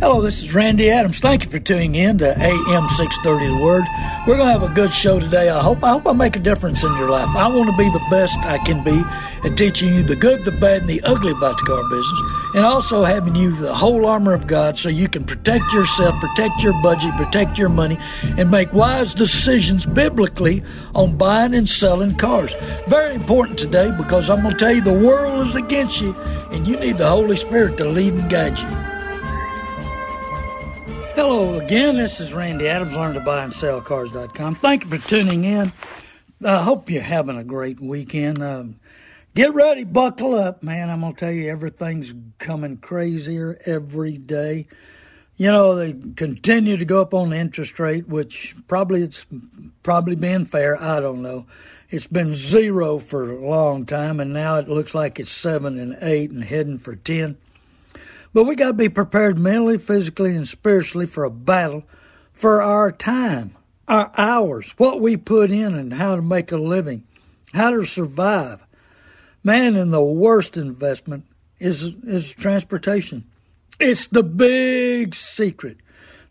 Hello, this is Randy Adams. Thank you for tuning in to AM630 The Word. We're going to have a good show today. I hope I make a difference in your life. I want to be the best I can be at teaching you the good, the bad, and the ugly about the car business, and also having you the whole armor of God so you can protect yourself, protect your budget, protect your money, and make wise decisions biblically on buying and selling cars. Very important today, because I'm going to tell you the world is against you, and you need the Holy Spirit to lead and guide you. Hello again, this is Randy Adams, LearnToBuyAndSellCars.com. Thank you for tuning in. I hope you're having a great weekend. Get ready, buckle up, man. I'm going to tell you, everything's coming crazier every day. You know, they continue to go up on the interest rate, which it's probably been fair. I don't know. It's been 0 for a long time, and now it looks like it's 7 and 8 and heading for 10. But we got to be prepared mentally, physically, and spiritually for a battle for our time, our hours, what we put in and how to make a living, how to survive. Man, and the worst investment is transportation. It's the big secret.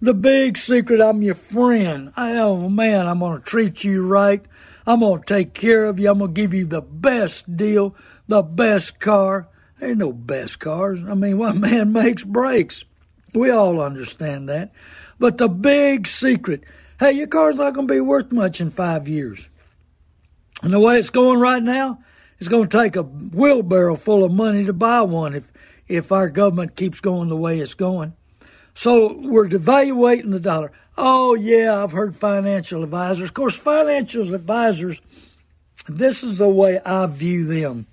The big secret, I'm your friend. Oh, man, I'm going to treat you right. I'm going to take care of you. I'm going to give you the best deal, the best car. There ain't no best cars. I mean, one man makes breaks. We all understand that. But the big secret, hey, your car's not going to be worth much in 5 years. And the way it's going right now, it's going to take a wheelbarrow full of money to buy one if our government keeps going the way it's going. So we're devaluating the dollar. Oh, yeah, I've heard financial advisors. Of course, financial advisors, this is the way I view them.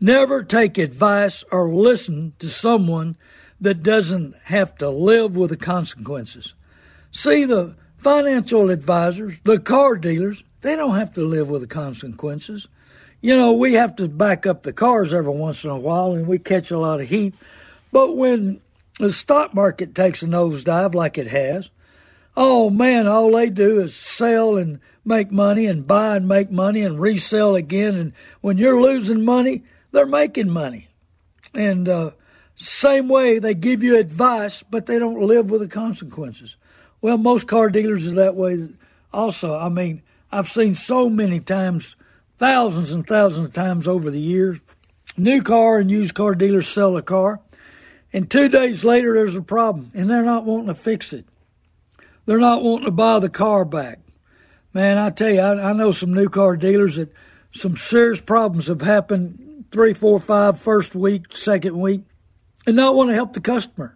Never take advice or listen to someone that doesn't have to live with the consequences. See, the financial advisors, the car dealers, they don't have to live with the consequences. You know, we have to back up the cars every once in a while, and we catch a lot of heat. But when the stock market takes a nosedive like it has, oh, man, all they do is sell and make money and buy and make money and resell again. And when you're losing money, they're making money. And same way, they give you advice, but they don't live with the consequences. Well, most car dealers is that way also. I mean, I've seen so many times, thousands and thousands of times over the years, new car and used car dealers sell a car, and 2 days later there's a problem, and they're not wanting to fix it. They're not wanting to buy the car back. Man, I tell you, I know some new car dealers that some serious problems have happened 3, 4, 5, first week, second week, and not want to help the customer.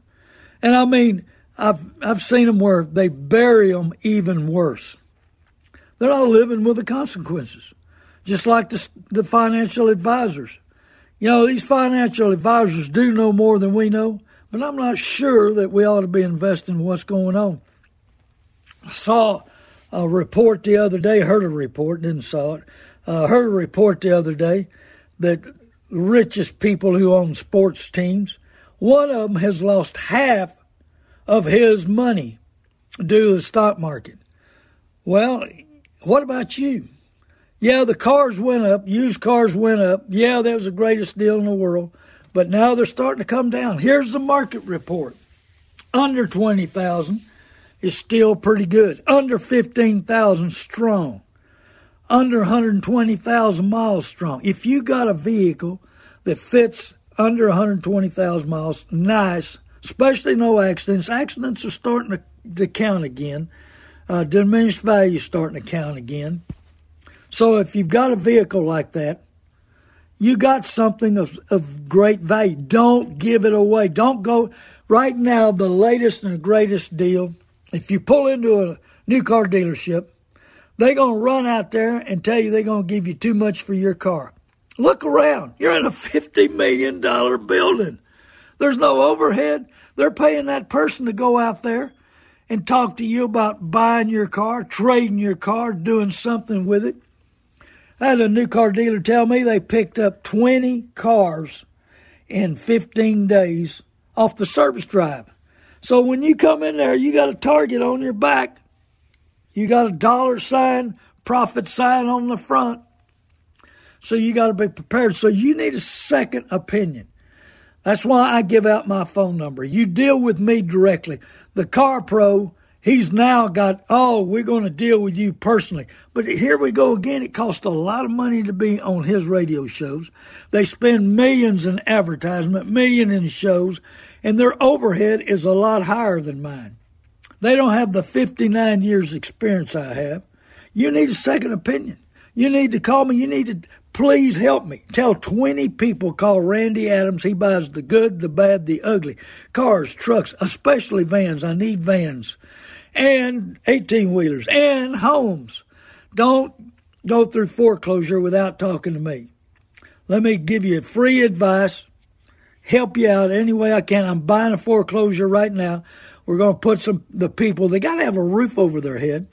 And I mean, I've seen them where they bury them even worse. They're not living with the consequences, just like the financial advisors. You know, these financial advisors do know more than we know, but I'm not sure that we ought to be investing in what's going on. I saw a report the other day, heard a report the other day, that the richest people who own sports teams, one of them has lost half of his money due to the stock market. Well, what about you? Yeah, the cars went up, used cars went up. Yeah, that was the greatest deal in the world, but now they're starting to come down. Here's the market report. Under 20,000 is still pretty good. Under 15,000 strong. Under 120,000 miles strong. If you got a vehicle that fits under 120,000 miles, nice, especially no accidents. Accidents are starting to count again. Diminished value is starting to count again. So if you've got a vehicle like that, you got something of great value. Don't give it away. Don't go. Right now, the latest and the greatest deal, if you pull into a new car dealership, they're going to run out there and tell you they're going to give you too much for your car. Look around. You're in a $50 million building. There's no overhead. They're paying that person to go out there and talk to you about buying your car, trading your car, doing something with it. I had a new car dealer tell me they picked up 20 cars in 15 days off the service drive. So when you come in there, you got a target on your back. You got a dollar sign, profit sign on the front. So you got to be prepared. So you need a second opinion. That's why I give out my phone number. You deal with me directly. The car pro, he's now got, oh, we're going to deal with you personally. But here we go again. It costs a lot of money to be on his radio shows. They spend millions in advertisement, millions in shows, and their overhead is a lot higher than mine. They don't have the 59 years experience I have. You need a second opinion. You need to call me. You need to please help me. Tell 20 people, call Randy Adams. He buys the good, the bad, the ugly. Cars, trucks, especially vans. I need vans. And 18-wheelers. And homes. Don't go through foreclosure without talking to me. Let me give you free advice. Help you out any way I can. I'm buying a foreclosure right now. We're going to put the people, they got to have a roof over their head.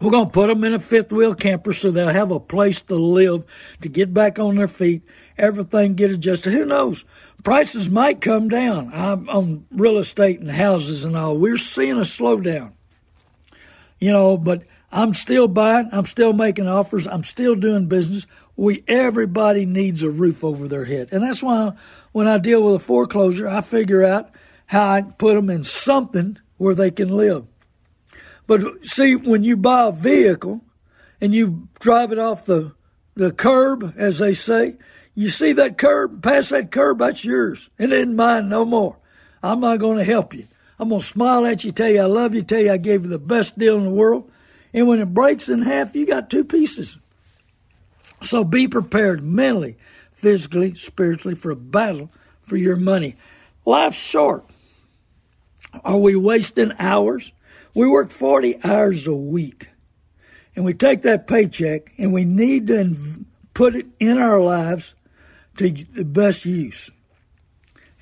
We're going to put them in a fifth-wheel camper so they'll have a place to live, to get back on their feet, everything get adjusted. Who knows? Prices might come down. I'm on real estate and houses and all. We're seeing a slowdown, but I'm still buying. I'm still making offers. I'm still doing business. Everybody needs a roof over their head. And that's why when I deal with a foreclosure, I figure out how I can put them in something where they can live. But see, when you buy a vehicle and you drive it off the curb, as they say, you see that curb, past that curb, that's yours. It isn't mine no more. I'm not going to help you. I'm going to smile at you, tell you I love you, tell you I gave you the best deal in the world. And when it breaks in half, you got two pieces. So be prepared mentally, physically, spiritually for a battle for your money. Life's short. Are we wasting hours? We work 40 hours a week, and we take that paycheck, and we need to put it in our lives to the best use.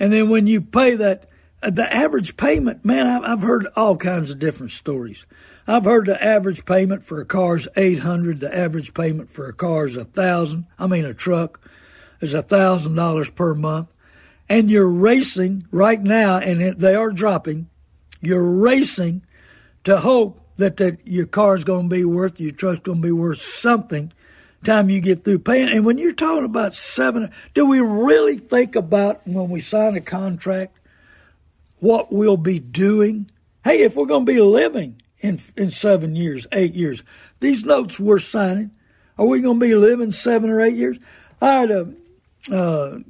And then when you pay that, the average payment, man, I've heard all kinds of different stories. I've heard the average payment for a car is $800. The average payment for a car is $1,000. A truck is $1,000 per month. And you're racing right now, and they are dropping. You're racing to hope that your car's going to be worth, your truck's going to be worth something time you get through paying. And when you're talking about do we really think about when we sign a contract what we'll be doing? Hey, if we're going to be living in 7 years, 8 years, these notes we're signing, are we going to be living 7 or 8 years? I had a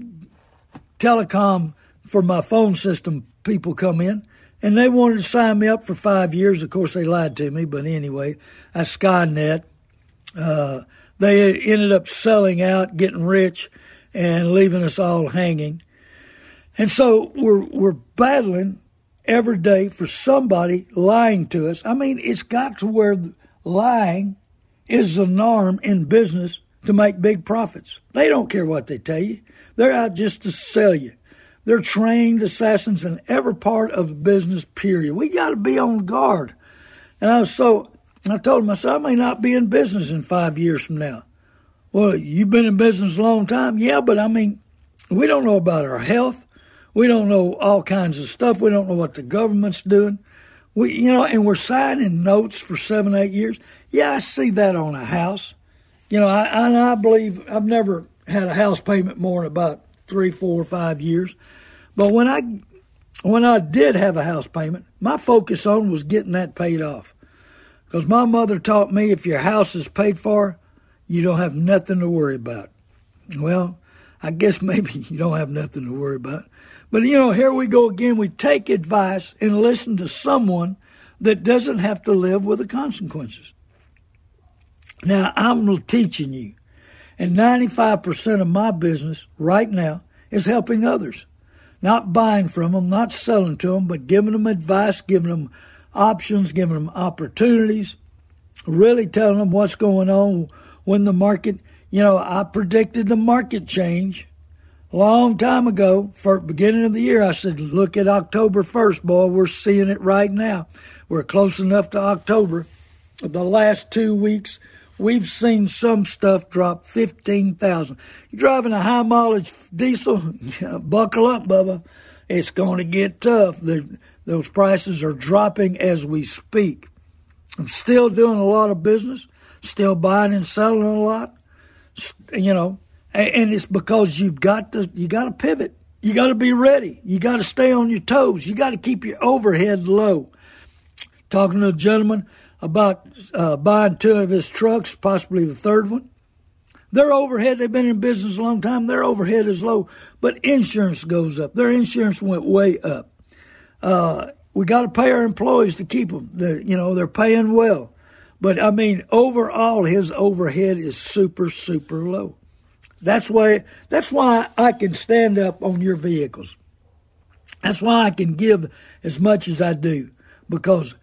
telecom for my phone system people come in, and they wanted to sign me up for 5 years. Of course, they lied to me, but anyway, I Skynet. They ended up selling out, getting rich, and leaving us all hanging. And so we're battling every day for somebody lying to us. It's got to where lying is the norm in business to make big profits. They don't care what they tell you. They're out just to sell you. They're trained assassins in every part of the business, period. We got to be on guard. And I told myself, I may not be in business in 5 years from now. Well, you've been in business a long time. Yeah, but we don't know about our health. We don't know all kinds of stuff. We don't know what the government's doing. And we're signing notes for 7, 8 years. Yeah, I see that on a house. I believe I've never had a house payment more than about 3, 4, 5 years. But when I did have a house payment, my focus on was getting that paid off. Because my mother taught me if your house is paid for, you don't have nothing to worry about. Well, I guess maybe you don't have nothing to worry about. But, here we go again. We take advice and listen to someone that doesn't have to live with the consequences. Now, I'm teaching you. And 95% of my business right now is helping others. Not buying from them, not selling to them, but giving them advice, giving them options, giving them opportunities, really telling them what's going on when the market. You know, I predicted the market change a long time ago. For the beginning of the year, I said, look at October 1st, boy, we're seeing it right now. We're close enough to October. The last 2 weeks, we've seen some stuff drop 15,000. You're driving a high-mileage diesel, buckle up, Bubba. It's going to get tough. Those prices are dropping as we speak. I'm still doing a lot of business, still buying and selling a lot. You know, and it's because you got to pivot. You got to be ready. You got to stay on your toes. You got to keep your overhead low. Talking to a gentleman about buying two of his trucks, possibly the third one. Their overhead, they've been in business a long time. Their overhead is low, but insurance goes up. Their insurance went way up. We got to pay our employees to keep them. They're paying well. But, I mean, overall, his overhead is super, super low. That's why I can stand up on your vehicles. That's why I can give as much as I do, because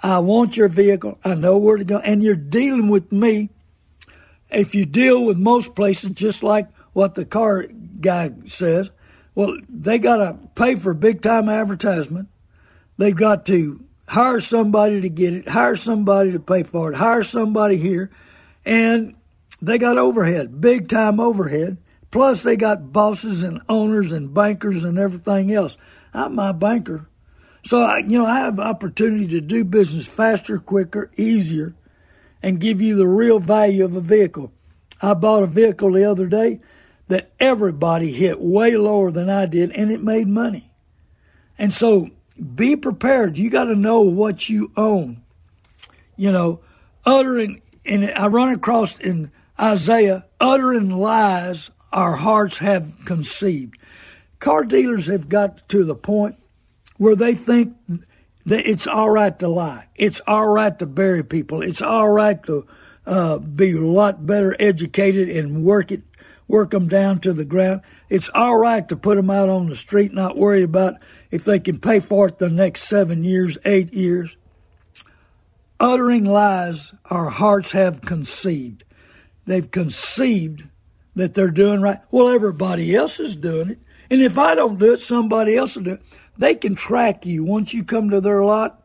I want your vehicle. I know where to go. And you're dealing with me. If you deal with most places, just like what the car guy says, well, they got to pay for big-time advertisement. They've got to hire somebody to get it, hire somebody to pay for it, hire somebody here. And they got overhead, big-time overhead. Plus, they got bosses and owners and bankers and everything else. I'm my banker. So, I have opportunity to do business faster, quicker, easier, and give you the real value of a vehicle. I bought a vehicle the other day that everybody hit way lower than I did, and it made money. And so, be prepared. You got to know what you own. I run across in Isaiah, uttering lies our hearts have conceived. Car dealers have got to the point where they think that it's all right to lie. It's all right to bury people. It's all right to be a lot better educated and work them down to the ground. It's all right to put them out on the street, not worry about if they can pay for it the next 7 years, 8 years. Uttering lies our hearts have conceived. They've conceived that they're doing right. Well, everybody else is doing it. And if I don't do it, somebody else will do it. They can track you once you come to their lot,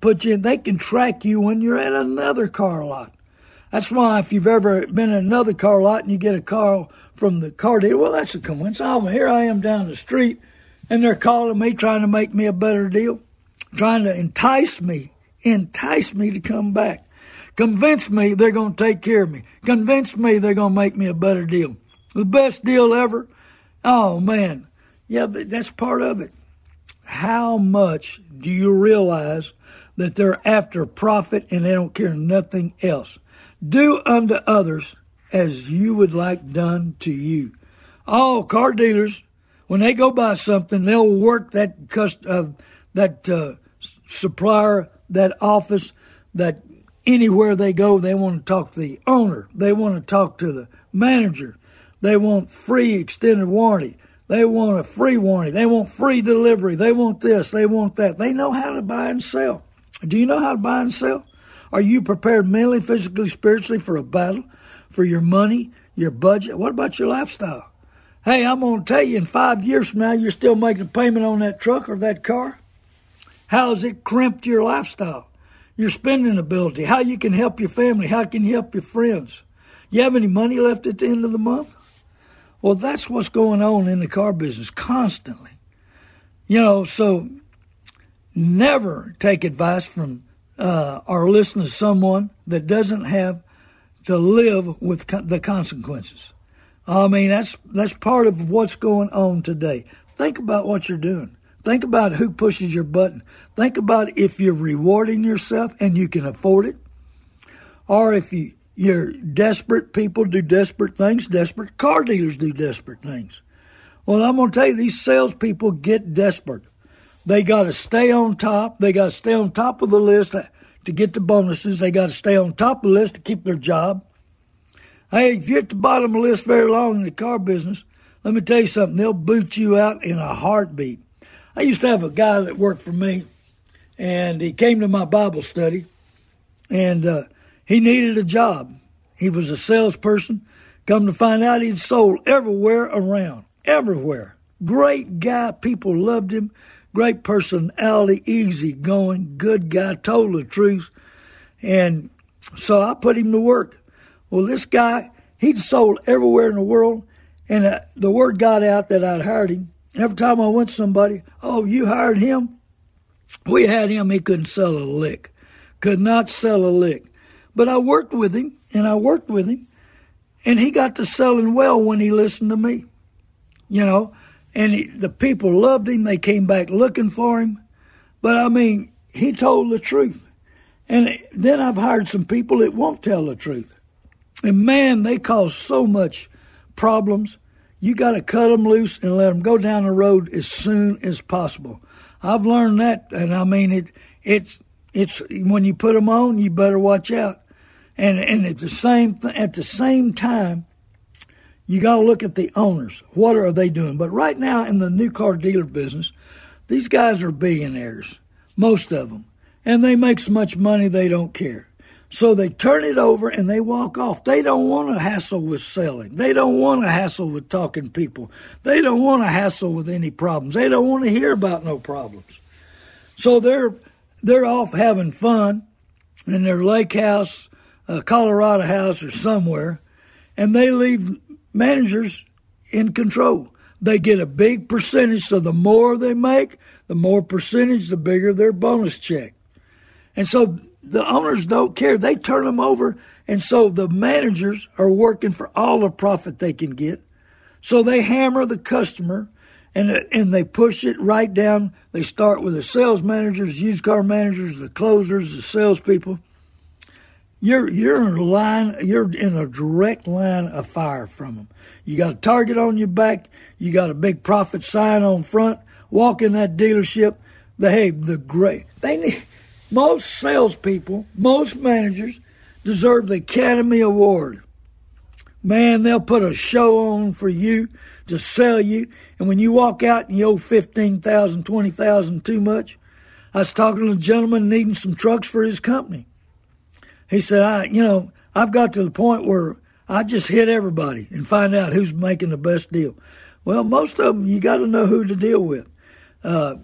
put you in. They can track you when you're at another car lot. That's why if you've ever been in another car lot and you get a call from the car dealer, well, that's a coincidence. Oh, here I am down the street, and they're calling me trying to make me a better deal, trying to entice me to come back, convince me they're going to take care of me, convince me they're going to make me a better deal. The best deal ever. Oh, man. Yeah, that's part of it. How much do you realize that they're after profit and they don't care nothing else? Do unto others as you would like done to you. All car dealers, when they go buy something, they'll work that supplier, that office, that anywhere they go, they want to talk to the owner. They want to talk to the manager. They want free extended warranty. They want a free warranty. They want free delivery. They want this. They want that. They know how to buy and sell. Do you know how to buy and sell? Are you prepared mentally, physically, spiritually for a battle, for your money, your budget? What about your lifestyle? Hey, I'm going to tell you, in 5 years from now, you're still making a payment on that truck or that car. How has it crimped your lifestyle, your spending ability, how you can help your family, how can you help your friends? You have any money left at the end of the month? Well, that's what's going on in the car business constantly. So never take advice from or listen to someone that doesn't have to live with the consequences. I mean, that's part of what's going on today. Think about what you're doing. Think about who pushes your button. Think about if you're rewarding yourself and you can afford it, or if Your desperate people do desperate things. Desperate car dealers do desperate things. Well, I'm going to tell you, these salespeople get desperate. They got to stay on top. They got to stay on top of the list to get the bonuses. They got to stay on top of the list to keep their job. Hey, if you're at the bottom of the list very long in the car business, let me tell you something. They'll boot you out in a heartbeat. I used to have a guy that worked for me, and he came to my Bible study, and he needed a job. He was a salesperson, Come to find out he'd sold everywhere around, everywhere. Great guy. People loved him. Great personality, easygoing, good guy, told the truth. And so I put him to work. Well, this guy, he'd sold everywhere in the world. And the word got out that I'd hired him. Every time I went to somebody, oh, you hired him? We had him. He couldn't sell a lick. Could not sell a lick. But I worked with him, and and he got to selling well when he listened to me, And the people loved him. They came back looking for him. But, he told the truth. And then I've hired some people that won't tell the truth. And, man, they cause so much problems. You got to cut them loose and let them go down the road as soon as possible. I've learned that. And, it's when you put them on, you better watch out. And at the same time, you got to look at the owners. What are they doing? But right now in the new car dealer business, these guys are billionaires, most of them. And they make so much money they don't care. So they turn it over and they walk off. They don't want to hassle with selling. They don't want to hassle with talking people. They don't want to hassle with any problems. They don't want to hear about no problems. So they're off having fun in their lake house, a Colorado house or somewhere, and they leave managers in control. They get a big percentage, so the more they make, the more percentage, the bigger their bonus check. And so the owners don't care. They turn them over, and so the managers are working for all the profit they can get. So they hammer the customer, and they push it right down. They start with the sales managers, used car managers, the closers, the salespeople. You're in a direct line of fire from them. You got a target on your back. You got a big profit sign on front. Walk in that dealership. Most salespeople, most managers deserve the Academy Award. Man, they'll put a show on for you to sell you. And when you walk out and you owe $15,000, $20,000 too much, I was talking to a gentleman needing some trucks for his company. He said, I've got to the point where I just hit everybody and find out who's making the best deal. Well, most of them, you got to know who to deal with. The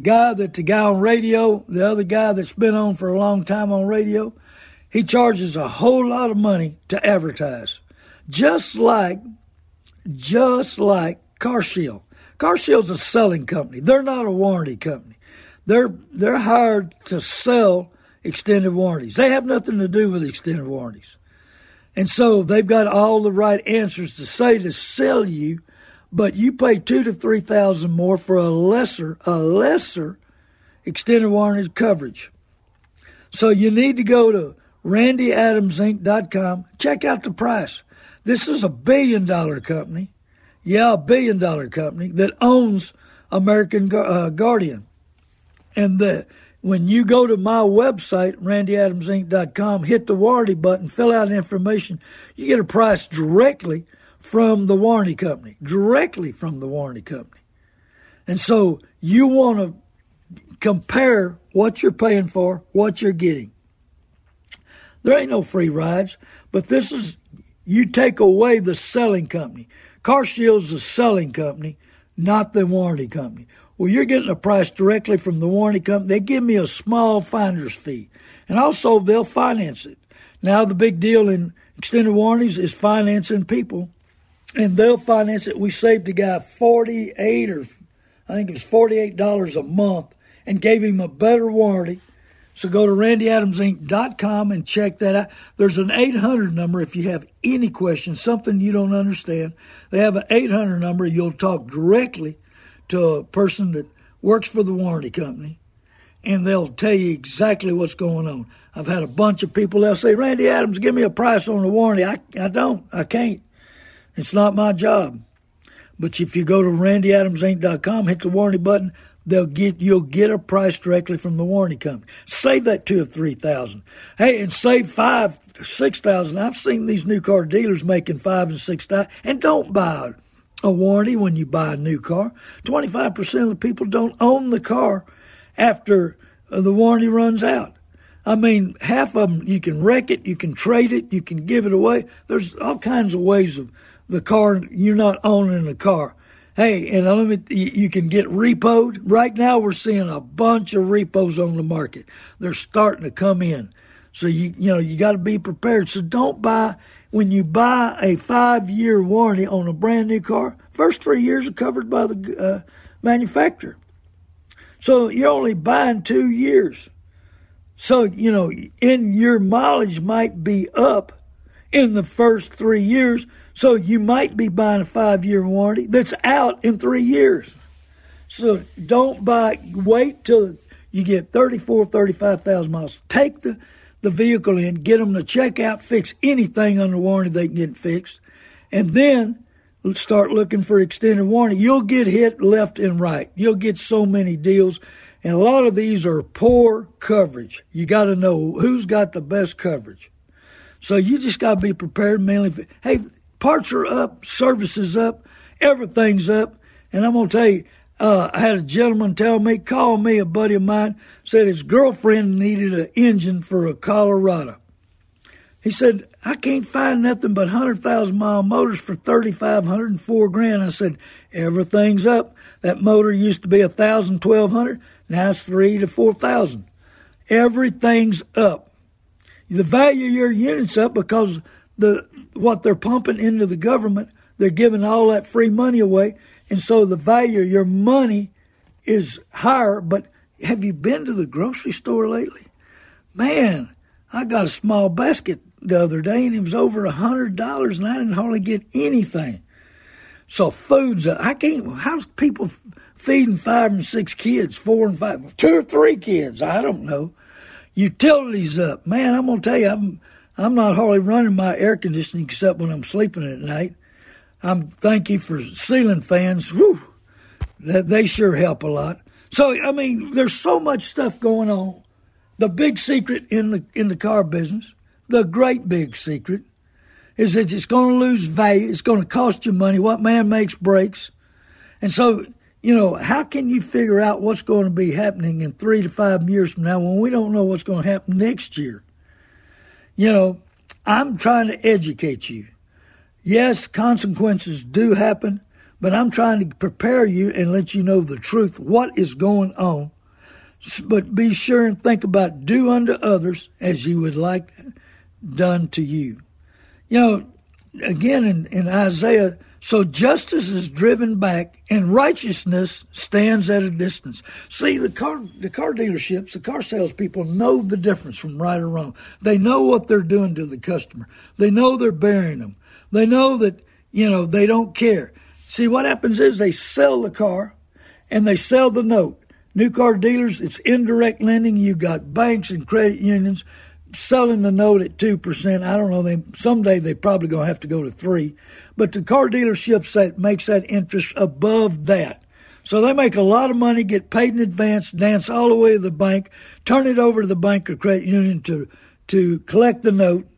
guy on radio, the other guy that's been on for a long time on radio, he charges a whole lot of money to advertise. Just like CarShield. CarShield's a selling company. They're not a warranty company. They're hired to sell extended warranties. They have nothing to do with extended warranties. And so they've got all the right answers to say to sell you, but you pay $2,000 to $3,000 more for a lesser extended warranty coverage. So you need to go to randyadamsinc.com. Check out the price. This is $1 billion company. Yeah, $1 billion company that owns American Guardian. And when you go to my website, randyadamsinc.com, hit the warranty button, fill out information, you get a price directly from the warranty company, And so you want to compare what you're paying for, what you're getting. There ain't no free rides, but you take away the selling company. CarShield's the selling company, not the warranty company. Well, you're getting a price directly from the warranty company. They give me a small finder's fee, and also they'll finance it. Now, the big deal in extended warranties is financing people, and they'll finance it. We saved the guy $48 a month and gave him a better warranty. So go to randyadamsinc.com and check that out. There's an 800 number if you have any questions, something you don't understand. They have an 800 number. You'll talk directly to a person that works for the warranty company, and they'll tell you exactly what's going on. I've had a bunch of people, they'll say, Randy Adams, give me a price on the warranty. I can't. It's not my job. But if you go to randyadamsinc.com, hit the warranty button, you'll get a price directly from the warranty company. Save that $2,000 or $3,000. Hey, and save $5,000 to $6,000. I've seen these new car dealers making $5,000 and $6,000, and don't buy a warranty when you buy a new car. 25% of the people don't own the car after the warranty runs out. I mean, half of them, you can wreck it, you can trade it, you can give it away. There's all kinds of ways of the car, you're not owning the car. Hey, and you can get repoed. Right now we're seeing a bunch of repos on the market. They're starting to come in. So, you got to be prepared. So don't buy, when you buy a 5-year warranty on a brand new car, first 3 years are covered by the manufacturer. So you're only buying 2 years. So, in your mileage might be up in the first 3 years. So you might be buying a 5-year warranty that's out in 3 years. So don't buy, wait till you get 34,000, 35,000 miles. Take the vehicle in, get them to check out, fix anything under warranty they can get fixed. And then start looking for extended warranty. You'll get hit left and right. You'll get so many deals. And a lot of these are poor coverage. You got to know who's got the best coverage. So you just got to be prepared mainly. Hey, parts are up, services up, everything's up. And I'm going to tell you, I had a gentleman call me, a buddy of mine, said his girlfriend needed an engine for a Colorado. He said, I can't find nothing but 100,000-mile motors for $3,504 grand. I said, everything's up. That motor used to be $1,000, $1,200. Now it's $3,000 to $4,000. Everything's up. The value of your unit's up because what they're pumping into the government, they're giving all that free money away, and so the value of your money is higher. But have you been to the grocery store lately? Man, I got a small basket the other day, and it was over $100, and I didn't hardly get anything. So food's up. How's people feeding 5 and 6 kids, 4 and 5, 2 or 3 kids, I don't know. Utilities up. Man, I'm going to tell you, I'm not hardly running my air conditioning except when I'm sleeping at night. Thank you for ceiling fans. Whew, they sure help a lot. So, there's so much stuff going on. The big secret in the car business, the great big secret, is that it's going to lose value. It's going to cost you money. What man makes breaks. And so, how can you figure out what's going to be happening in 3 to 5 years from now when we don't know what's going to happen next year? I'm trying to educate you. Yes, consequences do happen, but I'm trying to prepare you and let you know the truth, what is going on. But be sure and think about do unto others as you would like done to you. Again, in Isaiah, so justice is driven back and righteousness stands at a distance. See, the car dealerships, the car salespeople know the difference from right or wrong. They know what they're doing to the customer. They know they're burying them. They know that, they don't care. See, what happens is they sell the car and they sell the note. New car dealers, it's indirect lending. You've got banks and credit unions selling the note at 2%. I don't know. Someday they probably going to have to go to 3%. But the car dealerships that makes that interest above that. So they make a lot of money, get paid in advance, dance all the way to the bank, turn it over to the bank or credit union to collect the note.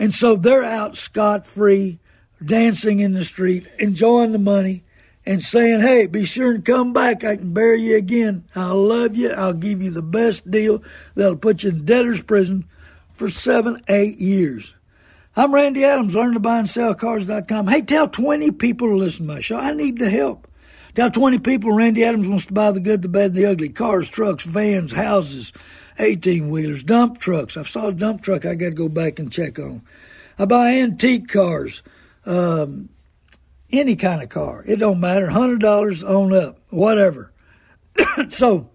And so they're out scot-free, dancing in the street, enjoying the money, and saying, hey, be sure and come back. I can bury you again. I love you. I'll give you the best deal. That'll put you in debtor's prison for 7, 8 years. I'm Randy Adams, LearnToBuyAndSellCars.com. Hey, tell 20 people to listen to my show. I need the help. Tell 20 people Randy Adams wants to buy the good, the bad, the ugly. Cars, trucks, vans, houses, 18-wheelers, dump trucks. I saw a dump truck I got to go back and check on. I buy antique cars, any kind of car. It don't matter. $100 on up, whatever. So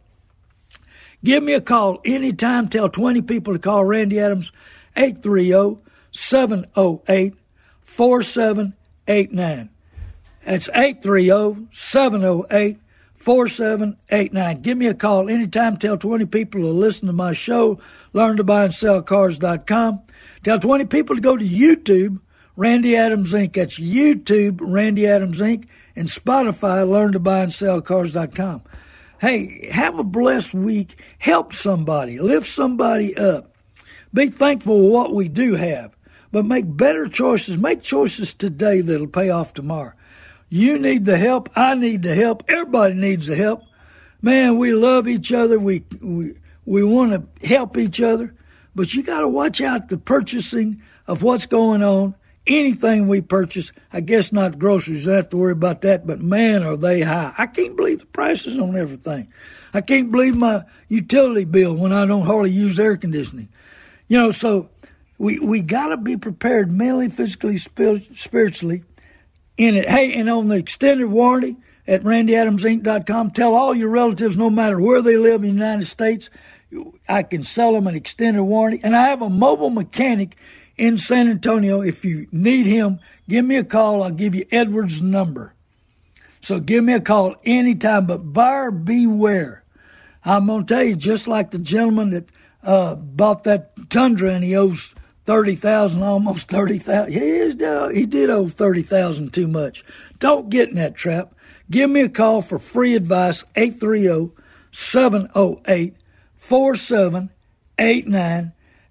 give me a call anytime. Tell 20 people to call Randy Adams, 830-708-4789. That's 830-708-4789. Give me a call anytime. Tell 20 people to listen to my show, LearnToBuyAndSellCars.com. Tell 20 people to go to YouTube, Randy Adams Inc. That's YouTube, Randy Adams Inc. And Spotify, LearnToBuyAndSellCars.com. Hey, have a blessed week. Help somebody. Lift somebody up. Be thankful for what we do have, but make better choices. Make choices today that'll pay off tomorrow. You need the help. I need the help. Everybody needs the help. Man, we love each other. We we We want to help each other, but you got to watch out the purchasing of what's going on. Anything we purchase, I guess not groceries, I have to worry about that, but man, are they high. I can't believe the prices on everything. I can't believe my utility bill when I don't hardly use air conditioning. You know, so we got to be prepared mentally, physically, spiritually in it. Hey, and on the extended warranty at randyadamsinc.com, tell all your relatives, no matter where they live in the United States, I can sell them an extended warranty. And I have a mobile mechanic in San Antonio. If you need him, give me a call. I'll give you Edward's number. So give me a call anytime, but buyer beware. I'm going to tell you, just like the gentleman that bought that Tundra and he owes $30,000, almost $30,000. He did owe $30,000 too much. Don't get in that trap. Give me a call for free advice, 830-708-4789.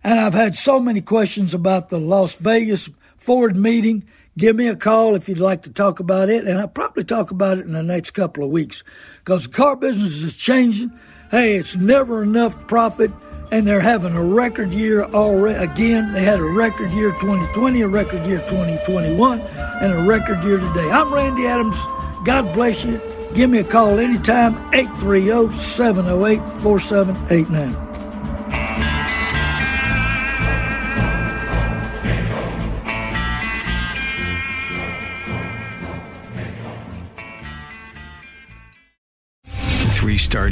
And I've had so many questions about the Las Vegas Ford meeting. Give me a call if you'd like to talk about it. And I'll probably talk about it in the next couple of weeks because the car business is changing. Hey, it's never enough profit. And they're having a record year already. Again, they had a record year 2020, a record year 2021, and a record year today. I'm Randy Adams. God bless you. Give me a call anytime, 830-708-4789. Three-star